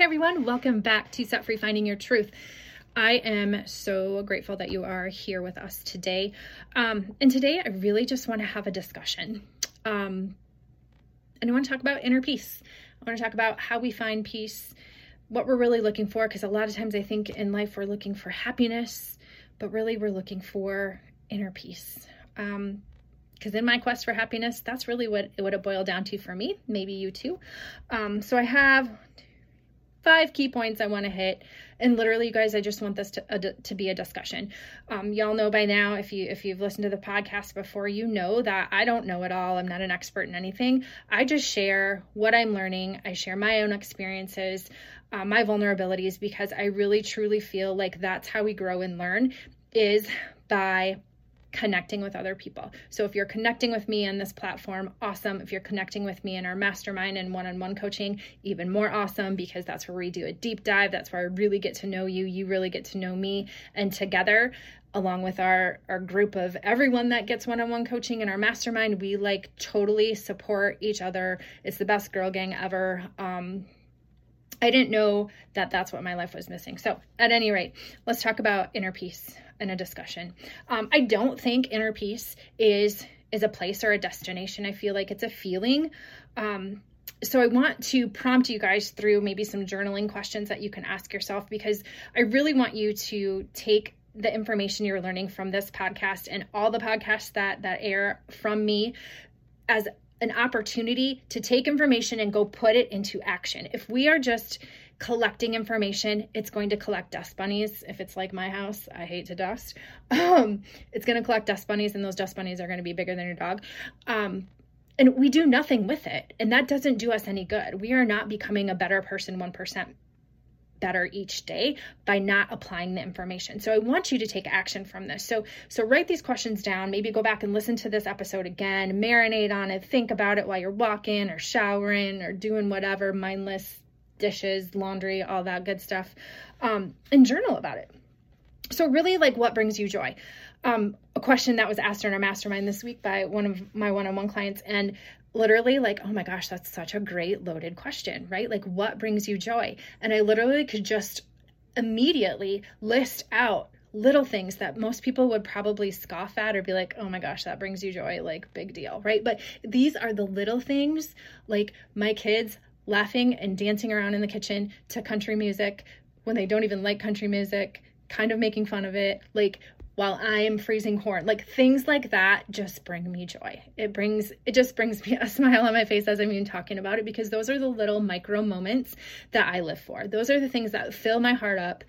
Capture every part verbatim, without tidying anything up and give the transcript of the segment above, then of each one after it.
Hey everyone, welcome back to Set Free Finding Your Truth. I am so grateful that you are here with us today. Um, and today I really just want to have a discussion. Um, and I want to talk about inner peace. I want to talk about how we find peace, what we're really looking for, because a lot of times I think in life we're looking for happiness, but really we're looking for inner peace. Um, Because in my quest for happiness, that's really what it would have boiled down to for me, maybe you too. Um, so I have five key points I want to hit. And literally, you guys, I just want this to, uh, to be a discussion. Um, y'all know by now, if, you, if you've listened to the podcast before, you know that I don't know it all. I'm not an expert in anything. I just share what I'm learning. I share my own experiences, uh, my vulnerabilities, because I really, truly feel like that's how we grow and learn, is by connecting with other people. So if you're connecting with me on this platform, awesome. If you're connecting with me in our mastermind and one-on-one coaching, even more awesome, because that's where we do a deep dive. That's where I really get to know you. You really get to know me. And together, along with our, our group of everyone that gets one-on-one coaching in our mastermind, we like totally support each other. It's the best girl gang ever. Um, I didn't know that that's what my life was missing. So at any rate, let's talk about inner peace in a discussion. Um, I don't think inner peace is, is a place or a destination. I feel like it's a feeling. Um, so I want to prompt you guys through maybe some journaling questions that you can ask yourself, because I really want you to take the information you're learning from this podcast and all the podcasts that, that air from me as an opportunity to take information and go put it into action. If we are just collecting information, it's going to collect dust bunnies. If it's like my house, I hate to dust. Um, it's going to collect dust bunnies, and those dust bunnies are going to be bigger than your dog. Um, and we do nothing with it. And that doesn't do us any good. We are not becoming a better person one percent better each day by not applying the information. So I want you to take action from this. So, so write these questions down, maybe go back and listen to this episode again, marinate on it, think about it while you're walking or showering or doing whatever, mindless dishes, laundry, all that good stuff, um, and journal about it. So really, like, what brings you joy? Um, a question that was asked in our mastermind this week by one of my one-on-one clients, and literally, like, oh my gosh, that's such a great loaded question, right? Like, what brings you joy? And I literally could just immediately list out little things that most people would probably scoff at or be like, oh my gosh, that brings you joy, like, big deal, right? But these are the little things, like my kids laughing and dancing around in the kitchen to country music when they don't even like country music, kind of making fun of it, like, while I am freezing corn, like things like that just bring me joy. It brings, it just brings me a smile on my face as I'm even talking about it, because those are the little micro moments that I live for. Those are the things that fill my heart up,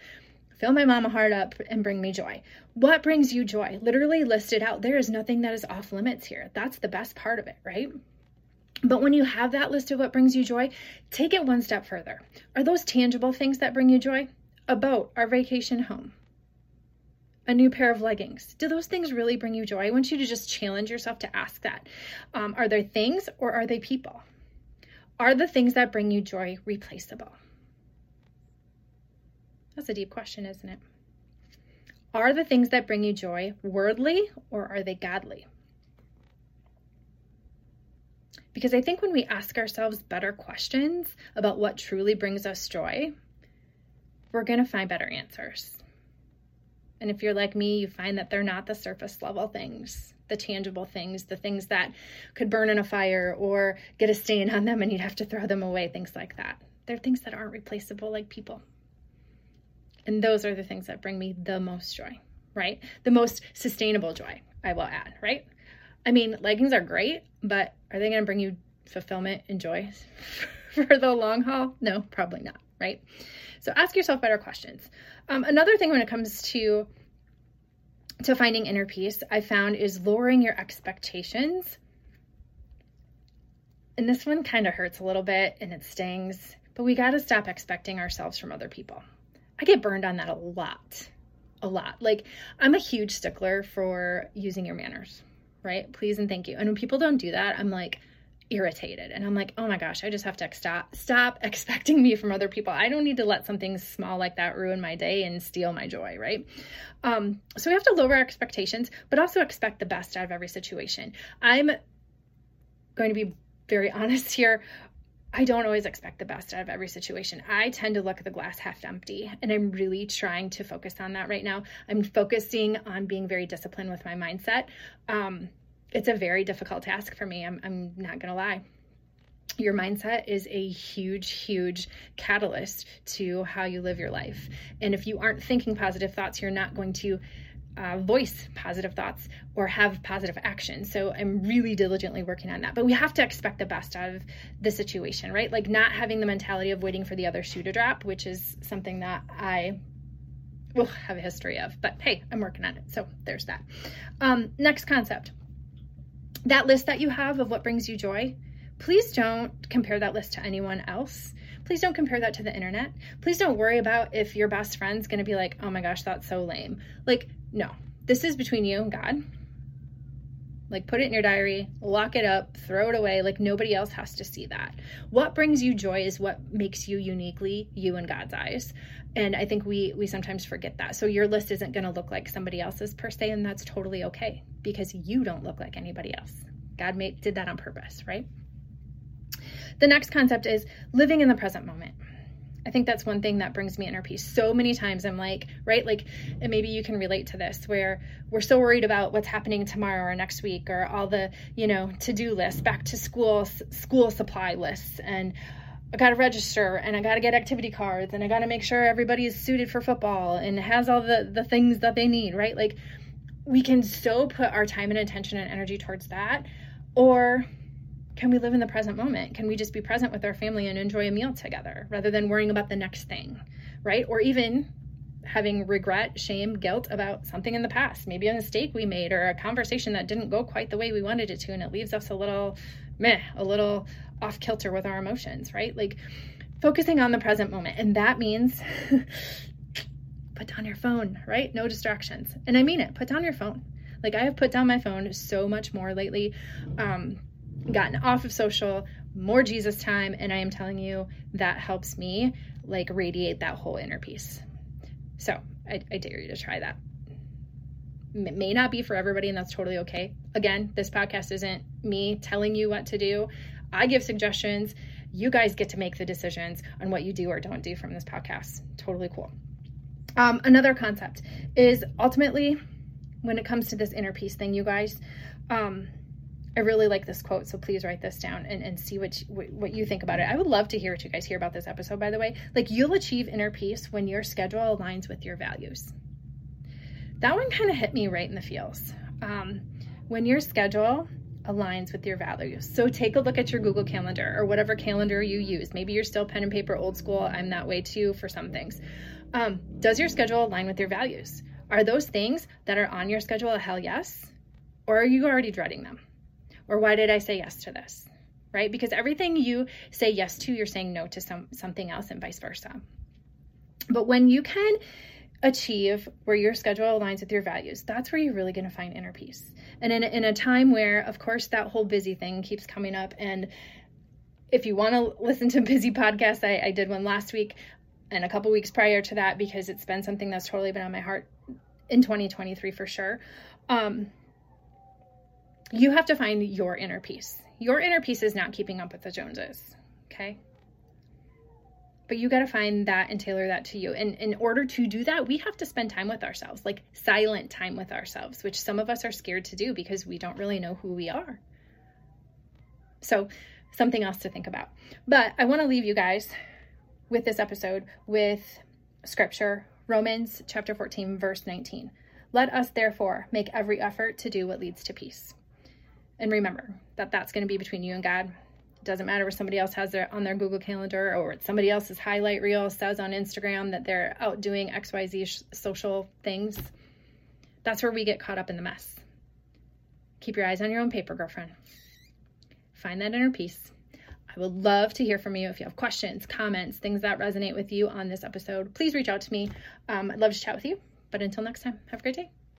fill my mama heart up, and bring me joy. What brings you joy? Literally list it out. There is nothing that is off limits here. That's the best part of it, right? But when you have that list of what brings you joy, take it one step further. Are those tangible things that bring you joy? A boat, our vacation home, a new pair of leggings. Do those things really bring you joy? I want you to just challenge yourself to ask that. Um, are they things or are they people? Are the things that bring you joy replaceable? That's a deep question, isn't it? Are the things that bring you joy worldly or are they godly? Because I think when we ask ourselves better questions about what truly brings us joy, we're going to find better answers. And if you're like me, you find that they're not the surface level things, the tangible things, the things that could burn in a fire or get a stain on them and you'd have to throw them away, things like that. They're things that aren't replaceable, like people. And those are the things that bring me the most joy, right? The most sustainable joy, I will add, right? I mean, leggings are great, but are they going to bring you fulfillment and joy for the long haul? No, probably not, right? So ask yourself better questions. Um, another thing when it comes to, to finding inner peace, I found is lowering your expectations. And this one kind of hurts a little bit and it stings, but we got to stop expecting ourselves from other people. I get burned on that a lot, a lot. Like, I'm a huge stickler for using your manners, right? Please and thank you. And when people don't do that, I'm like irritated. And I'm like, oh my gosh, I just have to stop, stop expecting me from other people. I don't need to let something small like that ruin my day and steal my joy, right? Um, so we have to lower our expectations, but also expect the best out of every situation. I'm going to be very honest here. I don't always expect the best out of every situation. I tend to look at the glass half empty, and I'm really trying to focus on that right now. I'm focusing on being very disciplined with my mindset. Um, it's a very difficult task for me. I'm, I'm not going to lie. Your mindset is a huge, huge catalyst to how you live your life. And if you aren't thinking positive thoughts, you're not going to Uh, voice positive thoughts or have positive action. So I'm really diligently working on that, but we have to expect the best out of the situation, right? Like not having the mentality of waiting for the other shoe to drop, which is something that I will have a history of, but hey, I'm working on it. So there's that. Um, next concept, that list that you have of what brings you joy, please don't compare that list to anyone else. Please don't compare that to the internet. Please don't worry about if your best friend's going to be like, oh my gosh, that's so lame. Like, no, this is between you and God. Like put it in your diary, lock it up, throw it away. Like nobody else has to see that. What brings you joy is what makes you uniquely you in God's eyes. And I think we we sometimes forget that. So your list isn't going to look like somebody else's per se, and that's totally okay because you don't look like anybody else. God made, did that on purpose, right? The next concept is living in the present moment. I think that's one thing that brings me inner peace. So many times I'm like, right? Like, and maybe you can relate to this where we're so worried about what's happening tomorrow or next week or all the, you know, to-do lists, back to school, school supply lists. And I got to register and I got to get activity cards and I got to make sure everybody is suited for football and has all the, the things that they need, right? Like we can so put our time and attention and energy towards that, or can we live in the present moment? Can we just be present with our family and enjoy a meal together rather than worrying about the next thing, right? Or even having regret, shame, guilt about something in the past, maybe a mistake we made or a conversation that didn't go quite the way we wanted it to. And it leaves us a little meh, a little off kilter with our emotions, right? Like focusing on the present moment. And that means put down your phone, right? No distractions. And I mean it, put down your phone. Like I have put down my phone so much more lately. Um, gotten off of social, more Jesus time, and I am telling you that helps me like radiate that whole inner peace. So I, I dare you to try that. It may not be for everybody, and that's totally okay. Again, this podcast isn't me telling you what to do. I give suggestions. You guys get to make the decisions on what you do or don't do from this podcast. Totally cool. Um, another concept is ultimately when it comes to this inner peace thing, you guys, um, I really like this quote, so please write this down and, and see what you, what you think about it. I would love to hear what you guys hear about this episode, by the way. Like, you'll achieve inner peace when your schedule aligns with your values. That one kind of hit me right in the feels. Um, when your schedule aligns with your values. So take a look at your Google Calendar or whatever calendar you use. Maybe you're still pen and paper, old school. I'm that way too for some things. Um, does your schedule align with your values? Are those things that are on your schedule a hell yes? Or are you already dreading them? Or why did I say yes to this, right? Because everything you say yes to, you're saying no to some something else and vice versa. But when you can achieve where your schedule aligns with your values, that's where you're really going to find inner peace. And in, in a time where, of course, that whole busy thing keeps coming up. And if you want to listen to busy podcasts, I, I did one last week and a couple weeks prior to that, because it's been something that's totally been on my heart in twenty twenty-three for sure. Um, You have to find your inner peace. Your inner peace is not keeping up with the Joneses, okay? But you got to find that and tailor that to you. And in order to do that, we have to spend time with ourselves, like silent time with ourselves, which some of us are scared to do because we don't really know who we are. So something else to think about. But I want to leave you guys with this episode with scripture, Romans chapter fourteen, verse nineteen. Let us therefore make every effort to do what leads to peace. And remember that that's going to be between you and God. It doesn't matter if somebody else has their on their Google Calendar or somebody else's highlight reel says on Instagram that they're out doing X Y Z sh- social things. That's where we get caught up in the mess. Keep your eyes on your own paper, girlfriend. Find that inner peace. I would love to hear from you if you have questions, comments, things that resonate with you on this episode. Please reach out to me. Um, I'd love to chat with you. But until next time, have a great day.